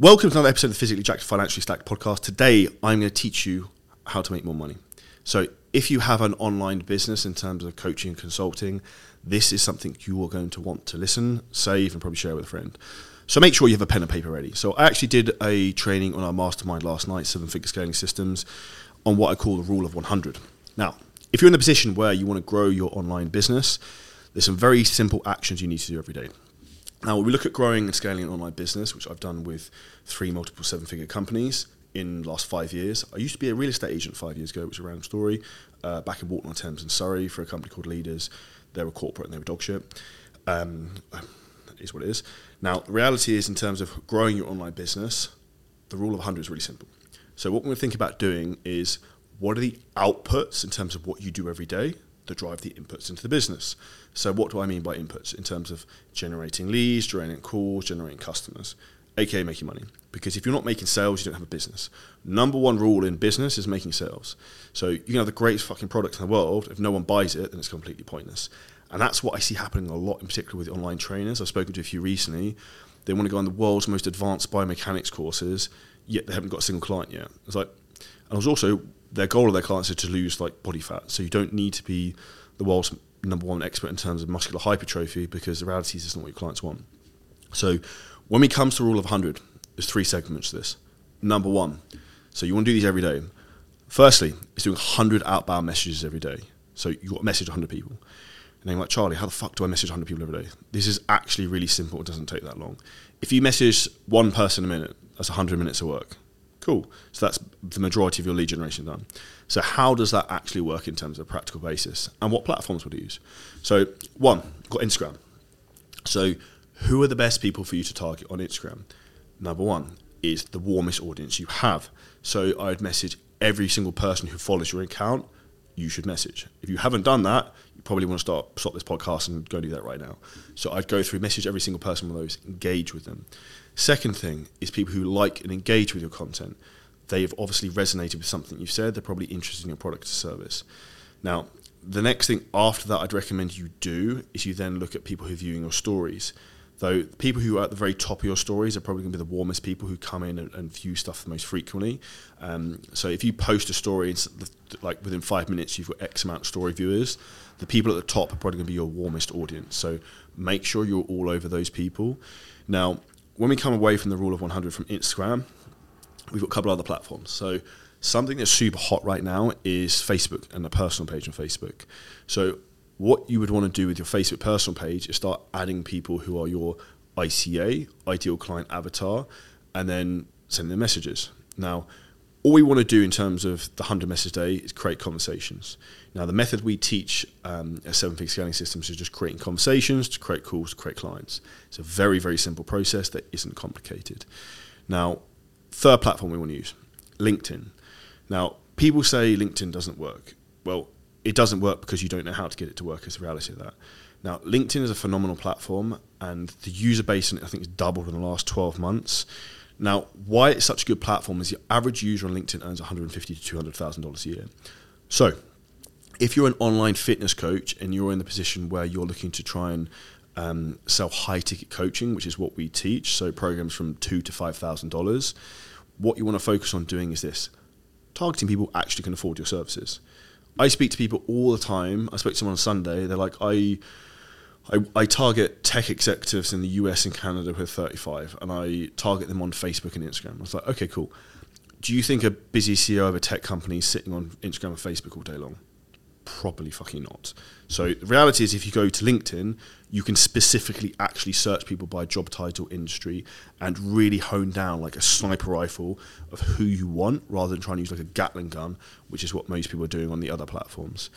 Welcome to another episode of the Physically Jacked, Financially Stacked podcast. Today, I'm going to teach you how to make more money. So if you have an online business in terms of coaching and consulting, this is something you are going to want to listen, save, and probably share with a friend. So make sure you have a pen and paper ready. So I actually did a training on our mastermind last night, Seven Figure Scaling Systems, on what I call the Rule of 100. Now, if you're in a position where you want to grow your online business, there's some very simple actions you need to do every day. Now, we look at growing and scaling an online business, which I've done with 3 multiple seven-figure companies in the last 5 years. I used to be a real estate agent 5 years ago, which is a random story, back in Walton-on-Thames in Surrey for a company called Leaders. They were corporate and they were dog shit. That is what it is. Now, the reality is, in terms of growing your online business, the Rule of 100 is really simple. So what we're going to think about doing is, what are the outputs in terms of what you do every day to drive the inputs into the business? So what do I mean by inputs? In terms of generating leads, generating calls, generating customers, aka making money. Because if you're not making sales, you don't have a business. Number one rule in business is making sales. So you can have the greatest fucking product in the world. If no one buys it, then it's completely pointless. And that's what I see happening a lot, in particular with online trainers. I've spoken to a few recently. They want to go on the world's most advanced biomechanics courses, yet they haven't got a single client yet. It's like, and I was also, their goal of their clients is to lose like body fat. So you don't need to be the world's number one expert in terms of muscular hypertrophy, because the reality is it's not what your clients want. So when it comes to Rule of 100, there's 3 segments to this. Number one, so you want to do these every day. Firstly, it's doing 100 outbound messages every day. So you've got to message 100 people. And then you're like, Charlie, how the fuck do I message 100 people every day? This is actually really simple. It doesn't take that long. If you message one person a minute, that's 100 minutes of work. Cool. So that's the majority of your lead generation done. So how does that actually work in terms of a practical basis? And what platforms would you use? So one, got Instagram. So who are the best people for you to target on Instagram? Number one is the warmest audience you have. So I'd message every single person who follows your account, you should message. If you haven't done that, you probably want to stop this podcast and go do that right now. So I'd go through, message every single person with those, engage with them. Second thing is people who like and engage with your content. They've obviously resonated with something you've said. They're probably interested in your product or service. Now, the next thing after that I'd recommend you do is you then look at people who are viewing your stories. Though people who are at the very top of your stories are probably going to be the warmest people who come in and view stuff the most frequently. So if you post a story, it's like within 5 minutes, you've got X amount of story viewers. The people at the top are probably going to be your warmest audience. So make sure you're all over those people. Now, when we come away from the Rule of 100 from Instagram, we've got a couple other platforms. So something that's super hot right now is Facebook and the personal page on Facebook. So what you would want to do with your Facebook personal page is start adding people who are your ICA, ideal client avatar, and then send them messages. Now, all we want to do in terms of the 100 message day is create conversations. Now, the method we teach at Seven Figure Scaling Systems is just creating conversations to create calls, to create clients. It's a very, very simple process that isn't complicated. Now, third platform we want to use, LinkedIn. Now, people say LinkedIn doesn't work. Well, it doesn't work because you don't know how to get it to work is the reality of that. Now, LinkedIn is a phenomenal platform, and the user base, I think, has doubled in the last 12 months. Now, why it's such a good platform is the average user on LinkedIn earns $150,000 to $200,000 a year. So if you're an online fitness coach and you're in the position where you're looking to try and sell high-ticket coaching, which is what we teach, so programs from $2,000 to $5,000, what you want to focus on doing is this: targeting people who actually can afford your services. I speak to people all the time. I spoke to someone on Sunday. They're like, I target tech executives in the US and Canada who are 35, and I target them on Facebook and Instagram. I was like, okay, cool. Do you think a busy CEO of a tech company is sitting on Instagram and Facebook all day long? Probably fucking not. So the reality is, if you go to LinkedIn, you can specifically actually search people by job title, industry, and really hone down like a sniper rifle of who you want, rather than trying to use like a Gatling gun, which is what most people are doing on the other platforms.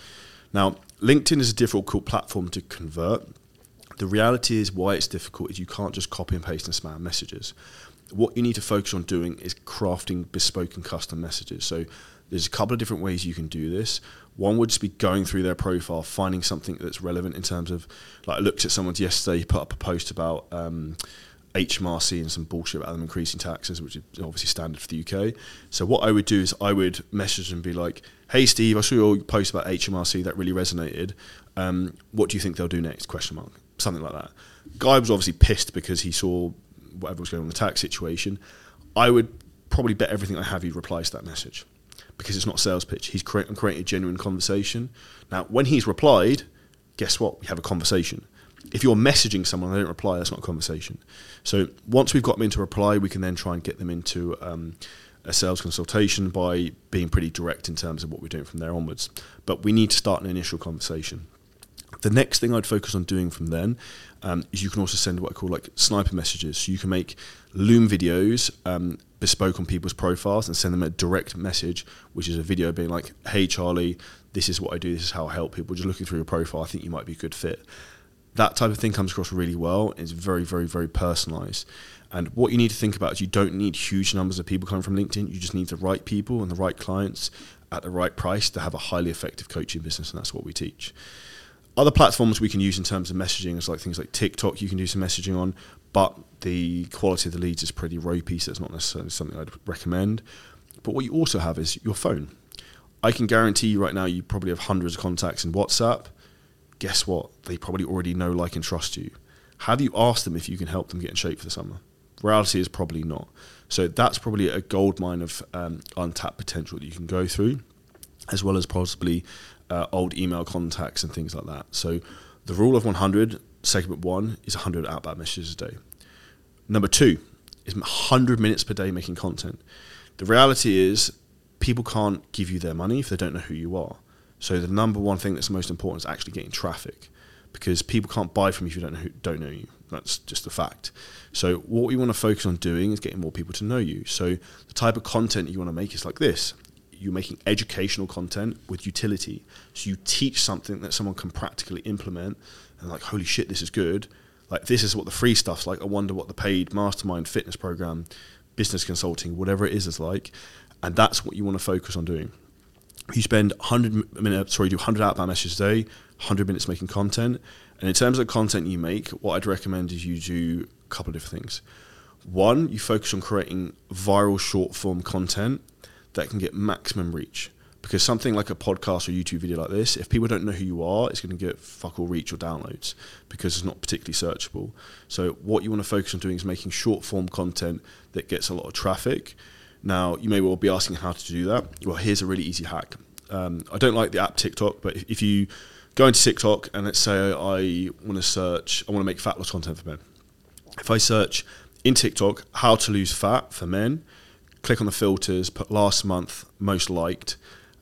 Now, LinkedIn is a difficult platform to convert. The reality is, why it's difficult is you can't just copy and paste and spam messages. What you need to focus on doing is crafting bespoke and custom messages. So there's a couple of different ways you can do this. One would just be going through their profile, finding something that's relevant in terms of, like, I looked at someone yesterday, he put up a post about HMRC and some bullshit about them increasing taxes, which is obviously standard for the UK. So what I would do is I would message and be like, hey, Steve, I saw your post about HMRC. That really resonated. What do you think they'll do next? Question mark. Something like that. Guy was obviously pissed because he saw whatever was going on in the tax situation, I would probably bet everything I have he replies to that message, because it's not a sales pitch. He's creating a genuine conversation. Now, when he's replied, guess what? We have a conversation. If you're messaging someone and they don't reply, that's not a conversation. So once we've got them into reply, we can then try and get them into a sales consultation by being pretty direct in terms of what we're doing from there onwards. But we need to start an initial conversation. The next thing I'd focus on doing from then is you can also send what I call like sniper messages. So you can make Loom videos bespoke on people's profiles and send them a direct message, which is a video being like, hey, Charlie, this is what I do. This is how I help people. Just looking through your profile, I think you might be a good fit. That type of thing comes across really well. It's very, very, very personalized. And what you need to think about is you don't need huge numbers of people coming from LinkedIn. You just need the right people and the right clients at the right price to have a highly effective coaching business. And that's what we teach. Other platforms we can use in terms of messaging is like things like TikTok. You can do some messaging on, but the quality of the leads is pretty ropey, so it's not necessarily something I'd recommend. But what you also have is your phone. I can guarantee you right now you probably have hundreds of contacts in WhatsApp. Guess what? They probably already know, like, and trust you. Have you asked them if you can help them get in shape for the summer? Reality is probably not. So that's probably a goldmine of untapped potential that you can go through, as well as possibly old email contacts and things like that. So the rule of 100, segment one, is 100 outbound messages a day. Number two is 100 minutes per day making content. The reality is people can't give you their money if they don't know who you are. So the number one thing that's most important is actually getting traffic, because people can't buy from you if you don't know you. That's just a fact. So what we want to focus on doing is getting more people to know you. So the type of content you want to make is like this. You're making educational content with utility. So you teach something that someone can practically implement and like, holy shit, this is good. Like, this is what the free stuff's like. I wonder what the paid mastermind fitness program, business consulting, whatever it is like. And that's what you want to focus on doing. You spend 100 outbound messages a day, 100 minutes making content. And in terms of the content you make, what I'd recommend is you do a couple of different things. One, you focus on creating viral short form content that can get maximum reach, because something like a podcast or YouTube video like this, if people don't know who you are, it's going to get fuck all reach or downloads because it's not particularly searchable. So what you want to focus on doing is making short form content that gets a lot of traffic. Now, you may well be asking how to do that. Well, here's a really easy hack. I don't like the app TikTok, but if you go into TikTok and let's say I want to make fat loss content for men. If I search in TikTok, how to lose fat for men, click on the filters, put last month, most liked,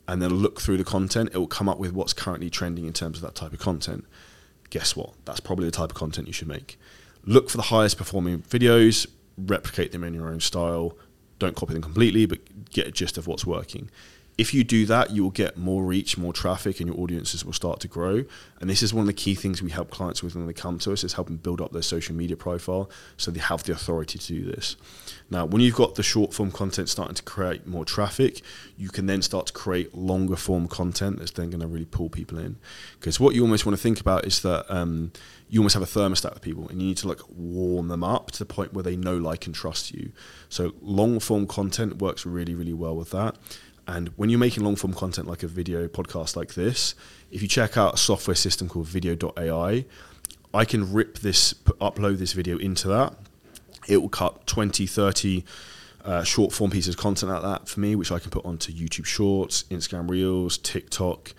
and then look through the content, it will come up with what's currently trending in terms of that type of content. Guess what? That's probably the type of content you should make. Look for the highest performing videos, replicate them in your own style. Don't copy them completely, but get a gist of what's working. If you do that, you will get more reach, more traffic, and your audiences will start to grow. And this is one of the key things we help clients with when they come to us, is helping build up their social media profile so they have the authority to do this. Now, when you've got the short form content starting to create more traffic, you can then start to create longer form content that's then going to really pull people in. Because what you almost want to think about is that you almost have a thermostat with people, and you need to like warm them up to the point where they know, like, and trust you. So long form content works really, really well with that. And when you're making long-form content like a video podcast like this, if you check out a software system called video.ai, I can upload this video into that. It will cut 20, 30 short-form pieces of content like that for me, which I can put onto YouTube Shorts, Instagram Reels, TikTok,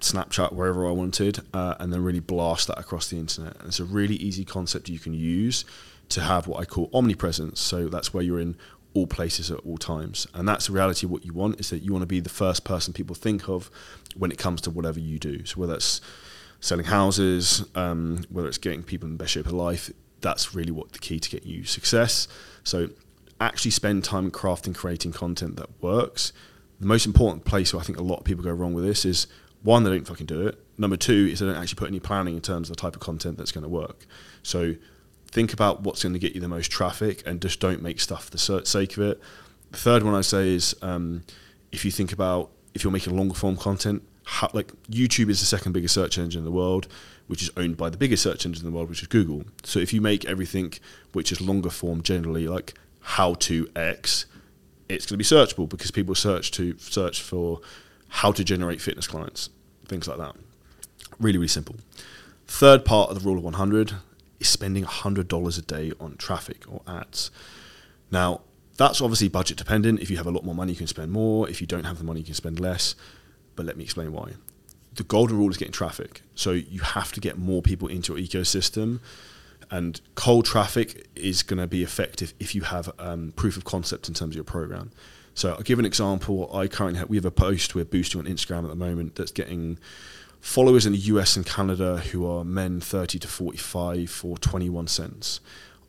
Snapchat, wherever I wanted, and then really blast that across the internet. And it's a really easy concept you can use to have what I call omnipresence. So that's where you're in all places at all times, and that's the reality of what you want, is that you want to be the first person people think of when it comes to whatever you do. So whether it's selling houses, whether it's getting people in the best shape of life, that's really what the key to get you success. So actually spend time crafting, creating content that works. The most important place where I think a lot of people go wrong with this is, one, they don't fucking do it. Number two is they don't actually put any planning in terms of the type of content that's going to work. So think about what's going to get you the most traffic and just don't make stuff for the sake of it. The third one I say is if you think about, if you're making longer form content, like YouTube is the second biggest search engine in the world, which is owned by the biggest search engine in the world, which is Google. So if you make everything which is longer form generally, like how to X, it's going to be searchable because people search for how to generate fitness clients, things like that. Really, really simple. Third part of the rule of 100 is spending $100 a day on traffic or ads. Now, that's obviously budget dependent. If you have a lot more money, you can spend more. If you don't have the money, you can spend less. But let me explain why. The golden rule is getting traffic. So you have to get more people into your ecosystem. And cold traffic is going to be effective if you have proof of concept in terms of your program. So I'll give an example. We have a post we're boosting on Instagram at the moment that's getting followers in the US and Canada who are men 30 to 45 for 21 cents.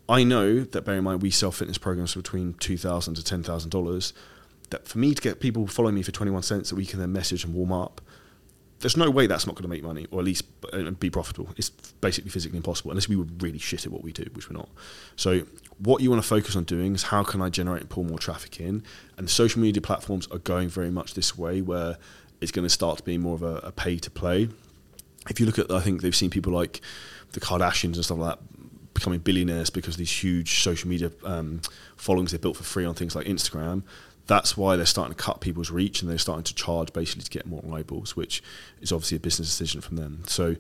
I know that, bear in mind, we sell fitness programs for between $2,000 to $10,000, that for me to get people following me for 21 cents that we can then message and warm up, there's no way that's not going to make money or at least be profitable. It's basically physically impossible unless we were really shit at what we do, which we're not. So what you want to focus on doing is how can I generate and pull more traffic in? And social media platforms are going very much this way where it's going to start to be more of a pay to play. If you look at, I think they've seen people like the Kardashians and stuff like that becoming billionaires because of these huge social media followings they built for free on things like Instagram. That's why they're starting to cut people's reach and they're starting to charge basically to get more eyeballs, which is obviously a business decision from them. So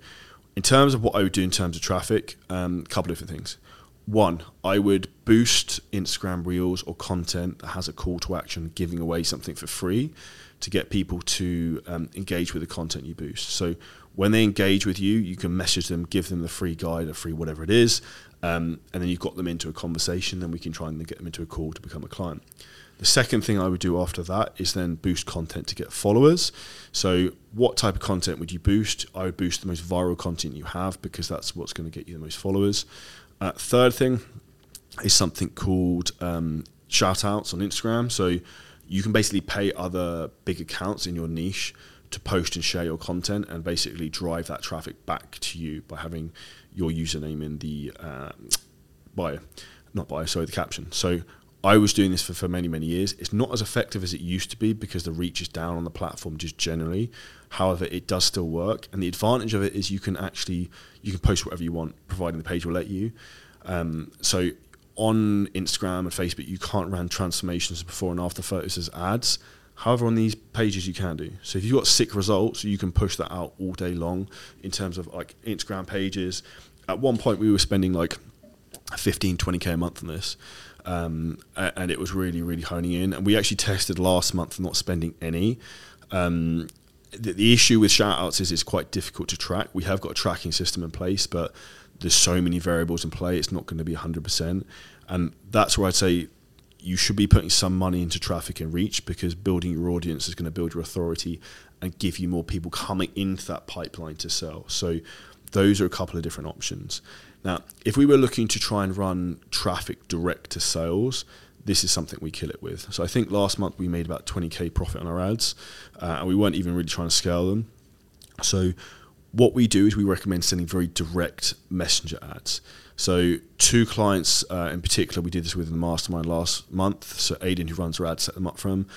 in terms of what I would do in terms of traffic, a couple of different things. One, I would boost Instagram Reels or content that has a call to action, giving away something for free to get people to engage with the content you boost. So when they engage with you, you can message them, give them the free guide, a free whatever it is, and then you've got them into a conversation, then we can try and get them into a call to become a client. The second thing I would do after that is then boost content to get followers. So what type of content would you boost? I would boost the most viral content you have because that's what's going to get you the most followers. Third thing is something called shout outs on Instagram. So you can basically pay other big accounts in your niche to post and share your content and basically drive that traffic back to you by having your username in the the caption. So I was doing this for many, many years. It's not as effective as it used to be because the reach is down on the platform just generally. However, it does still work. And the advantage of it is you can post whatever you want, providing the page will let you. So on Instagram and Facebook, you can't run transformations before and after photos as ads. However, on these pages you can do. So if you've got sick results, you can push that out all day long in terms of like Instagram pages. At one point we were spending like 15, 20K a month on this. And it was really, really honing in. And we actually tested last month not spending any. The issue with shout outs is it's quite difficult to track. We have got a tracking system in place, but there's so many variables in play, it's not going to be 100%. And that's where I'd say you should be putting some money into traffic and reach because building your audience is going to build your authority and give you more people coming into that pipeline to sell. So those are a couple of different options. Now, if we were looking to try and run traffic direct to sales, this is something we kill it with. So I think last month we made about 20K profit on our ads, and we weren't even really trying to scale them. So what we do is we recommend sending very direct messenger ads. So two clients in particular, we did this with in the mastermind last month. So Aiden, who runs her ad, set them up for him.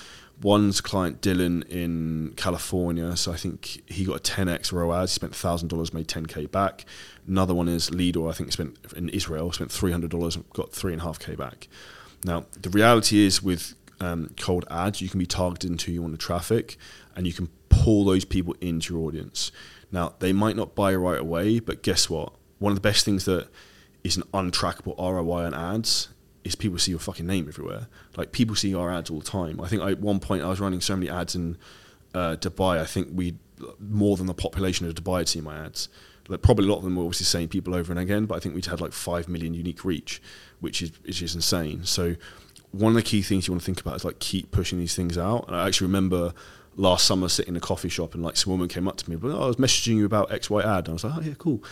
One's client, Dylan, in California. So I think he got a 10x ROAS. He spent $1,000, made 10K back. Another one is Lidor, I think spent in Israel, spent $300 and got 3.5K back. Now, the reality is with cold ads, you can be targeted into you on the traffic and you can pull those people into your audience. Now, they might not buy right away, but guess what? One of the best things that is an untrackable ROI on ads is people see your fucking name everywhere. Like, people see our ads all the time. I think at one point I was running so many ads in Dubai, I think we more than the population of Dubai had seen my ads. Like, probably a lot of them were obviously saying people over and again, but I think we'd had like 5 million unique reach, which is insane. So one of the key things you want to think about is like keep pushing these things out. And I actually remember last summer sitting in a coffee shop and like some woman came up to me, but I was messaging you about XY ad. And I was like, oh yeah, cool.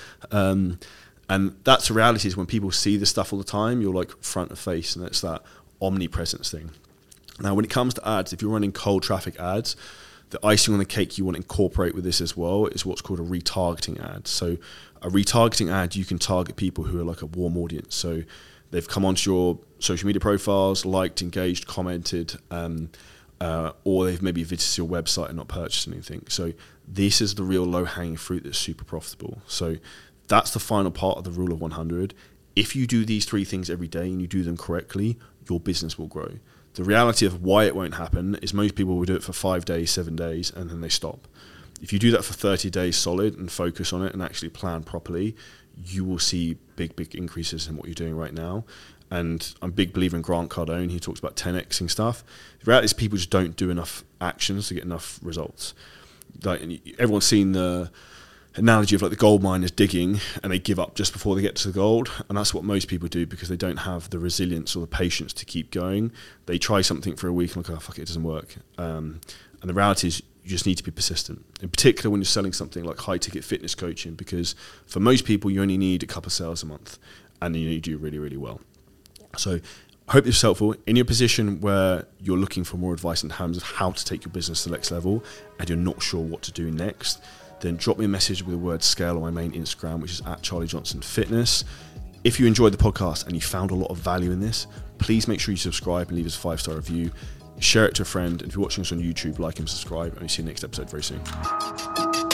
And that's the reality is when people see this stuff all the time, you're like front of face and it's that omnipresence thing. Now, when it comes to ads, if you're running cold traffic ads, the icing on the cake you want to incorporate with this as well is what's called a retargeting ad. So a retargeting ad, you can target people who are like a warm audience. So they've come onto your social media profiles, liked, engaged, commented, or they've maybe visited your website and not purchased anything. So this is the real low-hanging fruit that's super profitable. So that's the final part of the rule of 100. If you do these three things every day and you do them correctly, your business will grow. The reality of why it won't happen is most people will do it for 5 days, 7 days, and then they stop. If you do that for 30 days solid and focus on it and actually plan properly, you will see big, big increases in what you're doing right now. And I'm a big believer in Grant Cardone. He talks about 10xing stuff. The reality is people just don't do enough actions to get enough results. Like, everyone's seen the analogy of like the gold miners digging and they give up just before they get to the gold, and that's what most people do because they don't have the resilience or the patience to keep going. They try something for a week and like, oh fuck it, it doesn't work. And the reality is you just need to be persistent, in particular when you're selling something like high ticket fitness coaching, because for most people you only need a couple of sales a month and then you do really, really well. So I hope this was helpful. In your position where you're looking for more advice in terms of how to take your business to the next level and you're not sure what to do next, then drop me a message with the word scale on my main Instagram, which is @CharlieJohnsonFitness. If you enjoyed the podcast and you found a lot of value in this, please make sure you subscribe and leave us a 5-star review. Share it to a friend. And if you're watching us on YouTube, like and subscribe, and we'll see you next episode very soon.